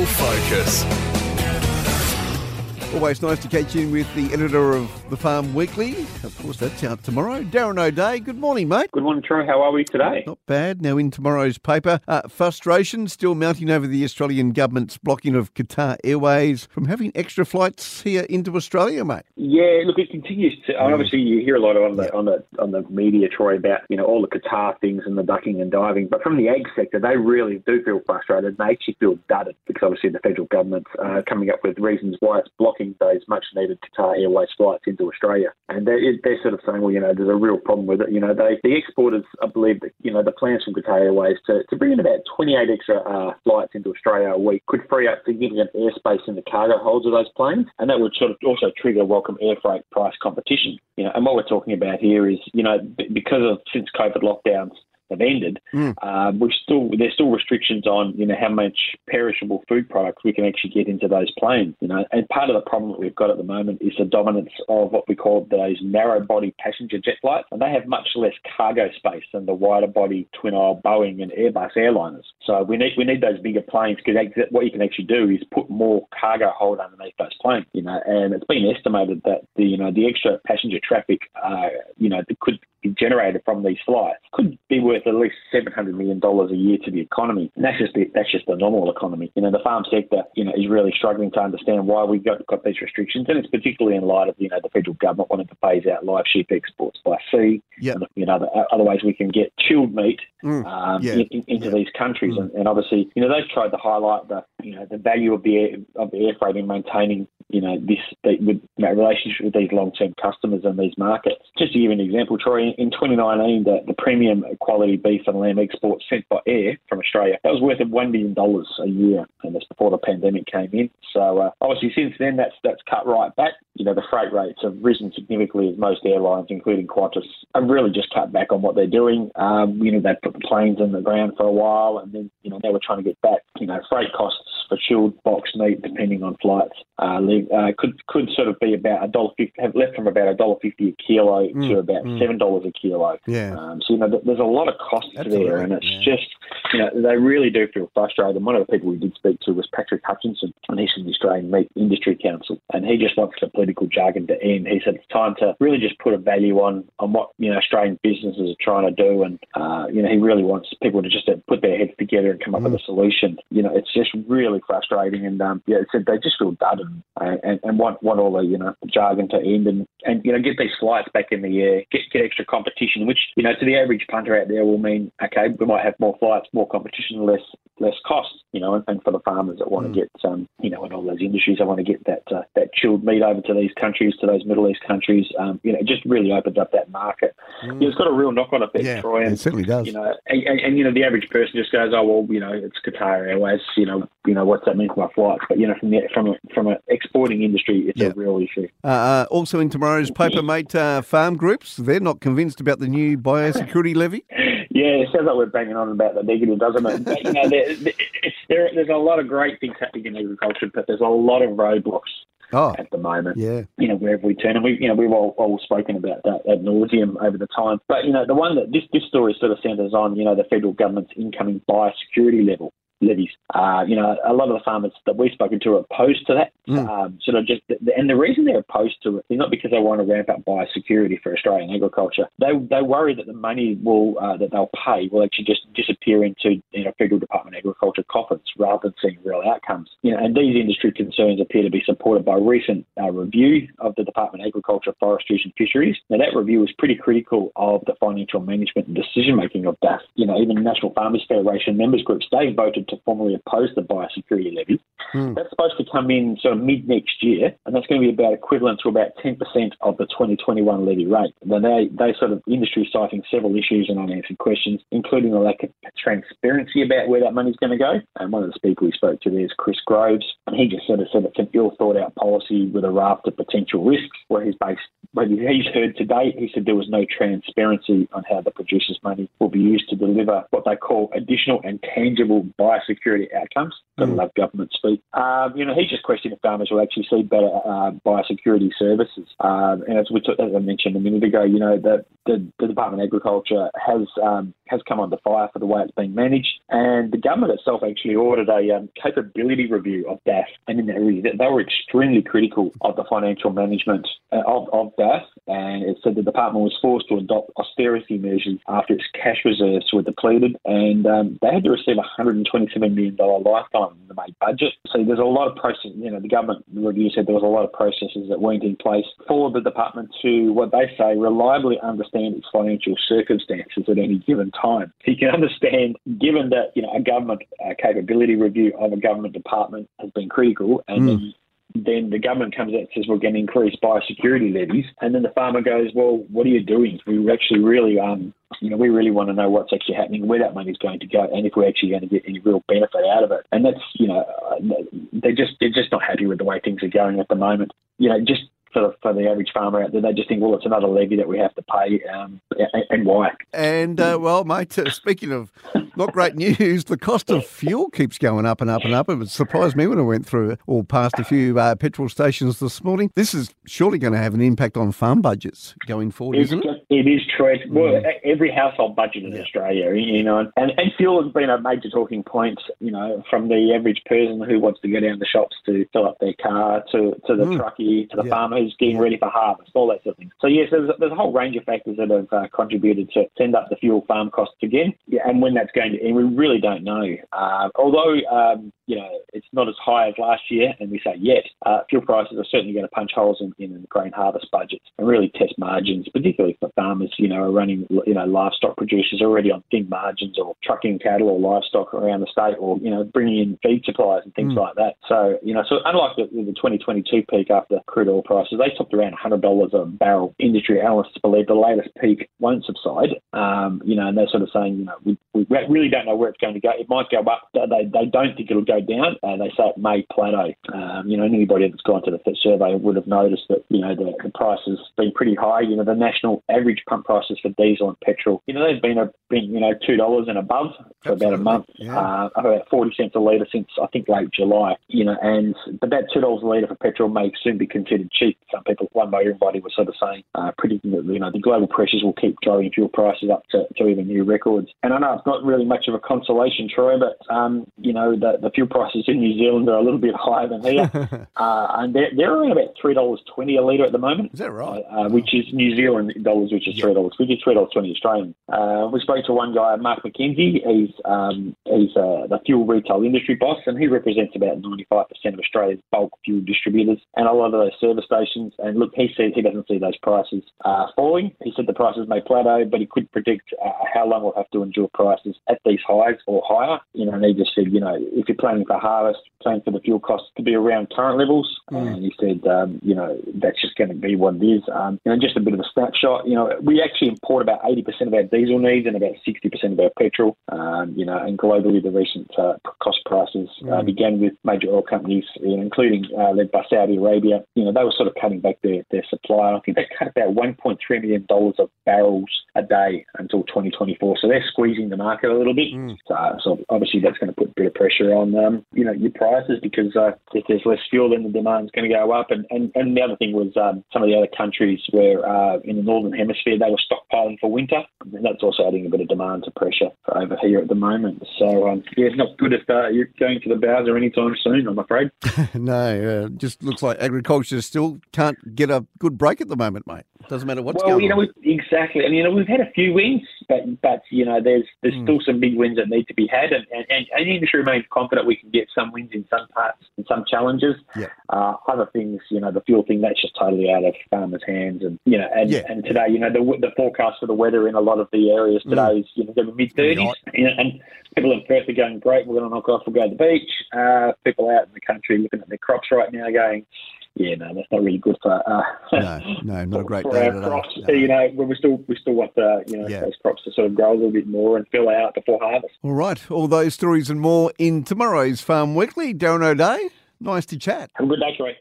Rural Focus. Always nice to catch in with the editor of the Farm Weekly. Of course, that's out tomorrow. Darren O'Dea, good morning, mate. Good morning, Troy. How are we today? Not bad. Now, in tomorrow's paper, frustration still mounting over the Australian government's blocking of Qatar Airways from having extra flights here into Australia, mate. Yeah, look, it continues to. Obviously, you hear a lot on the media, Troy, about all the Qatar things and the ducking and diving. But from the ag sector, they really do feel frustrated. They actually feel gutted because obviously the federal government's coming up with reasons why it's blocking those much-needed Qatar Airways flights into Australia. And they're sort of saying, well, there's a real problem with it. The exporters, I believe, the plans from Qatar Airways to bring in about 28 extra flights into Australia a week could free up significant airspace in the cargo holds of those planes, and that would sort of also trigger welcome air freight price competition. And what we're talking about here is, because of since COVID lockdowns have ended, there's still restrictions on how much perishable food products we can actually get into those planes. And part of the problem that we've got at the moment is the dominance of what we call those narrow body passenger jet flights, and they have much less cargo space than the wider body twin aisle Boeing and Airbus airliners. So we need those bigger planes, because what you can actually do is put more cargo hold underneath those planes. And it's been estimated that the extra passenger traffic could be generated from these flights could be worth at least $700 million a year to the economy. And that's just the normal economy. The farm sector, is really struggling to understand why we've got these restrictions. And it's particularly in light of, the federal government wanting to phase out live sheep exports by sea. Yep. And other ways we can get chilled meat into these countries. And obviously, they've tried to highlight the value of the air freight in maintaining, relationship with these long-term customers and these markets. Just to give an example, Troy, in 2019, the premium quality beef and lamb exports sent by air from Australia, that was worth $1 billion a year, and that's before the pandemic came in. So obviously since then, that's cut right back. The freight rates have risen significantly as most airlines, including Qantas, have really just cut back on what they're doing. They put the planes on the ground for a while, and then now we're trying to get back. Freight costs for chilled box meat, depending on flights, could sort of be about $1.50 a kilo to about $7 a kilo. Yeah. There's a lot of costs there, and it's just they really do feel frustrated. And one of the people we did speak to was Patrick Hutchinson, and he's from the Australian Meat Industry Council, and he just wants the political jargon to end. He said it's time to really just put a value on what Australian businesses are trying to do, and he really wants people to just put their heads together and come up with a solution. It's just really frustrating, and they just feel gutted and want all the jargon to end and get these flights back in the air, get extra competition, which to the average punter out there will mean, okay, we might have more flights, more competition, less costs, and for the farmers that want to get in all those industries, they want to get that chilled meat over to these countries, to those Middle East countries. It just really opens up that market. It's got a real knock-on effect, Troy. And, it certainly does. And the average person just goes, oh well, it's Qatar Airways. What's that mean for my flights? But from an exporting industry, it's a real issue. Also in tomorrow's paper, mate, farm groups, they're not convinced about the new biosecurity levy. Yeah, it sounds like we're banging on about the negative, doesn't it? But, there's a lot of great things happening in agriculture, but there's a lot of roadblocks at the moment. Yeah. Wherever we turn, and we've all spoken about that ad nauseum over the time. But the one that this story sort of centres on, the federal government's incoming biosecurity levies. A lot of the farmers that we've spoken to are opposed to that. And the reason they're opposed to it is not because they want to ramp up biosecurity for Australian agriculture. They worry that the money that they'll pay will actually just disappear into federal Department of Agriculture coffers rather than seeing real outcomes. And these industry concerns appear to be supported by a recent review of the Department of Agriculture, Forestry and Fisheries. Now that review was pretty critical of the financial management and decision making of DAF. Even the National Farmers Federation members groups, they voted to formally oppose the biosecurity levy. That's supposed to come in sort of mid next year, and that's going to be about equivalent to about 10% of the 2021 levy rate. Now they sort of industry citing several issues and unanswered questions, including the lack of transparency about where that money's going to go. And one of the speakers we spoke to there is Chris Groves, and he just sort of said it's an ill-thought-out policy with a raft of potential risks. He's heard today, he said there was no transparency on how the producers' money will be used to deliver what they call additional and tangible biosecurity security outcomes. Don't love government speak. He just questioned if farmers will actually see better biosecurity services. And as I mentioned a minute ago, the Department of Agriculture has come under fire for the way it's being managed. And the government itself actually ordered a capability review of DAF. And in that review, they were extremely critical of the financial management of DAF. And it said the department was forced to adopt austerity measures after its cash reserves were depleted. And they had to receive a $127 million lifetime in the May budget. So there's a lot of process. The government review said there was a lot of processes that weren't in place for the department to, what they say, reliably understand its financial circumstances at any given time. You can understand, given that a government capability review of a government department has been critical, and then the government comes out and says, we're going to increase biosecurity levies. And then the farmer goes, well, what are you doing? We actually really, we really want to know what's actually happening, where that money's going to go, and if we're actually going to get any real benefit out of it. And that's, they're just not happy with the way things are going at the moment. Just for the average farmer out there, they just think, well, it's another levy that we have to pay, and why? And, mate, speaking of not great news, the cost of fuel keeps going up and up and up. It surprised me when I went through or past a few petrol stations this morning. This is surely going to have an impact on farm budgets going forward, isn't it? It is true. Well, every household budget in Australia, and fuel has been a major talking point, from the average person who wants to go down the shops to fill up their car, to the truckie, to the farmer who's getting ready for harvest, all that sort of thing. So, yes, there's a whole range of factors that have contributed to send up the fuel farm costs again. Yeah, and when that's going to end, we really don't know. Although it's not as high as last year, and we say yet, fuel prices are certainly going to punch holes in the grain harvest budgets and really test margins, particularly for farmers, are running, livestock producers already on thin margins or trucking cattle or livestock around the state or, bringing in feed supplies and things like that. So, so unlike the 2022 peak after crude oil price, so they topped around $100 a barrel. Industry analysts believe the latest peak won't subside, and they're sort of saying, we really don't know where it's going to go. It might go up. They don't think it'll go down. They say it may plateau. Anybody that's gone to the survey would have noticed that, the price has been pretty high. The national average pump prices for diesel and petrol, they've been $2 and above for about a month, about 40 cents a litre since, I think, late July, but that $2 a litre for petrol may soon be considered cheap. Some people, one motoring body was sort of saying, predicting that the global pressures will keep driving fuel prices up to even new records. And I know it's not really much of a consolation, Troy, but the fuel prices in New Zealand are a little bit higher than here, and they're around about $3.20 a litre at the moment. Is that right? Which is New Zealand dollars, which is $3, which is $3.20 Australian. We spoke to one guy, Mark McKenzie. He's the fuel retail industry boss, and he represents about 95% of Australia's bulk fuel distributors and a lot of those service stations. And look, he says he doesn't see those prices falling. He said the prices may plateau, but he couldn't predict how long we'll have to endure prices at these highs or higher. And he just said, if you're planning for harvest, plan for the fuel costs to be around current levels. And he said, that's just going to be what it is. Just a bit of a snapshot. We actually import about 80% of our diesel needs and about 60% of our petrol. And globally, the recent cost prices began with major oil companies, including led by Saudi Arabia. They were sort of cutting back their supply. I think they cut about $1.3 million of barrels a day until 2024. So they're squeezing the market a little bit. So obviously that's going to put a bit of pressure on your prices because if there's less fuel, then the demand's going to go up. And the other thing was some of the other countries where in the Northern Hemisphere, they were stockpiling for winter. And that's also adding a bit of demand to pressure over here at the moment. So it's not good if you're going to the Bowser anytime soon, I'm afraid. No, just looks like agriculture still can't get a good break at the moment, mate. Doesn't matter what's going on. Exactly. And, we've had a few wins, but there's still some big wins that need to be had. And the industry remains confident we can get some wins in some parts and some challenges. Yeah. Other things, the fuel thing, that's just totally out of farmers' hands. And, and today, the forecast for the weather in a lot of the areas today is, the mid-30s. And people in Perth are going, great, we're going to knock off, we'll go to the beach. People out in the country looking at their crops right now going, that's not really good for not a great day at all. Crops, no. We still want those crops to sort of grow a little bit more and fill out before harvest. All right, all those stories and more in tomorrow's Farm Weekly. Darren O'Dea, nice to chat. Have a good day, Troy.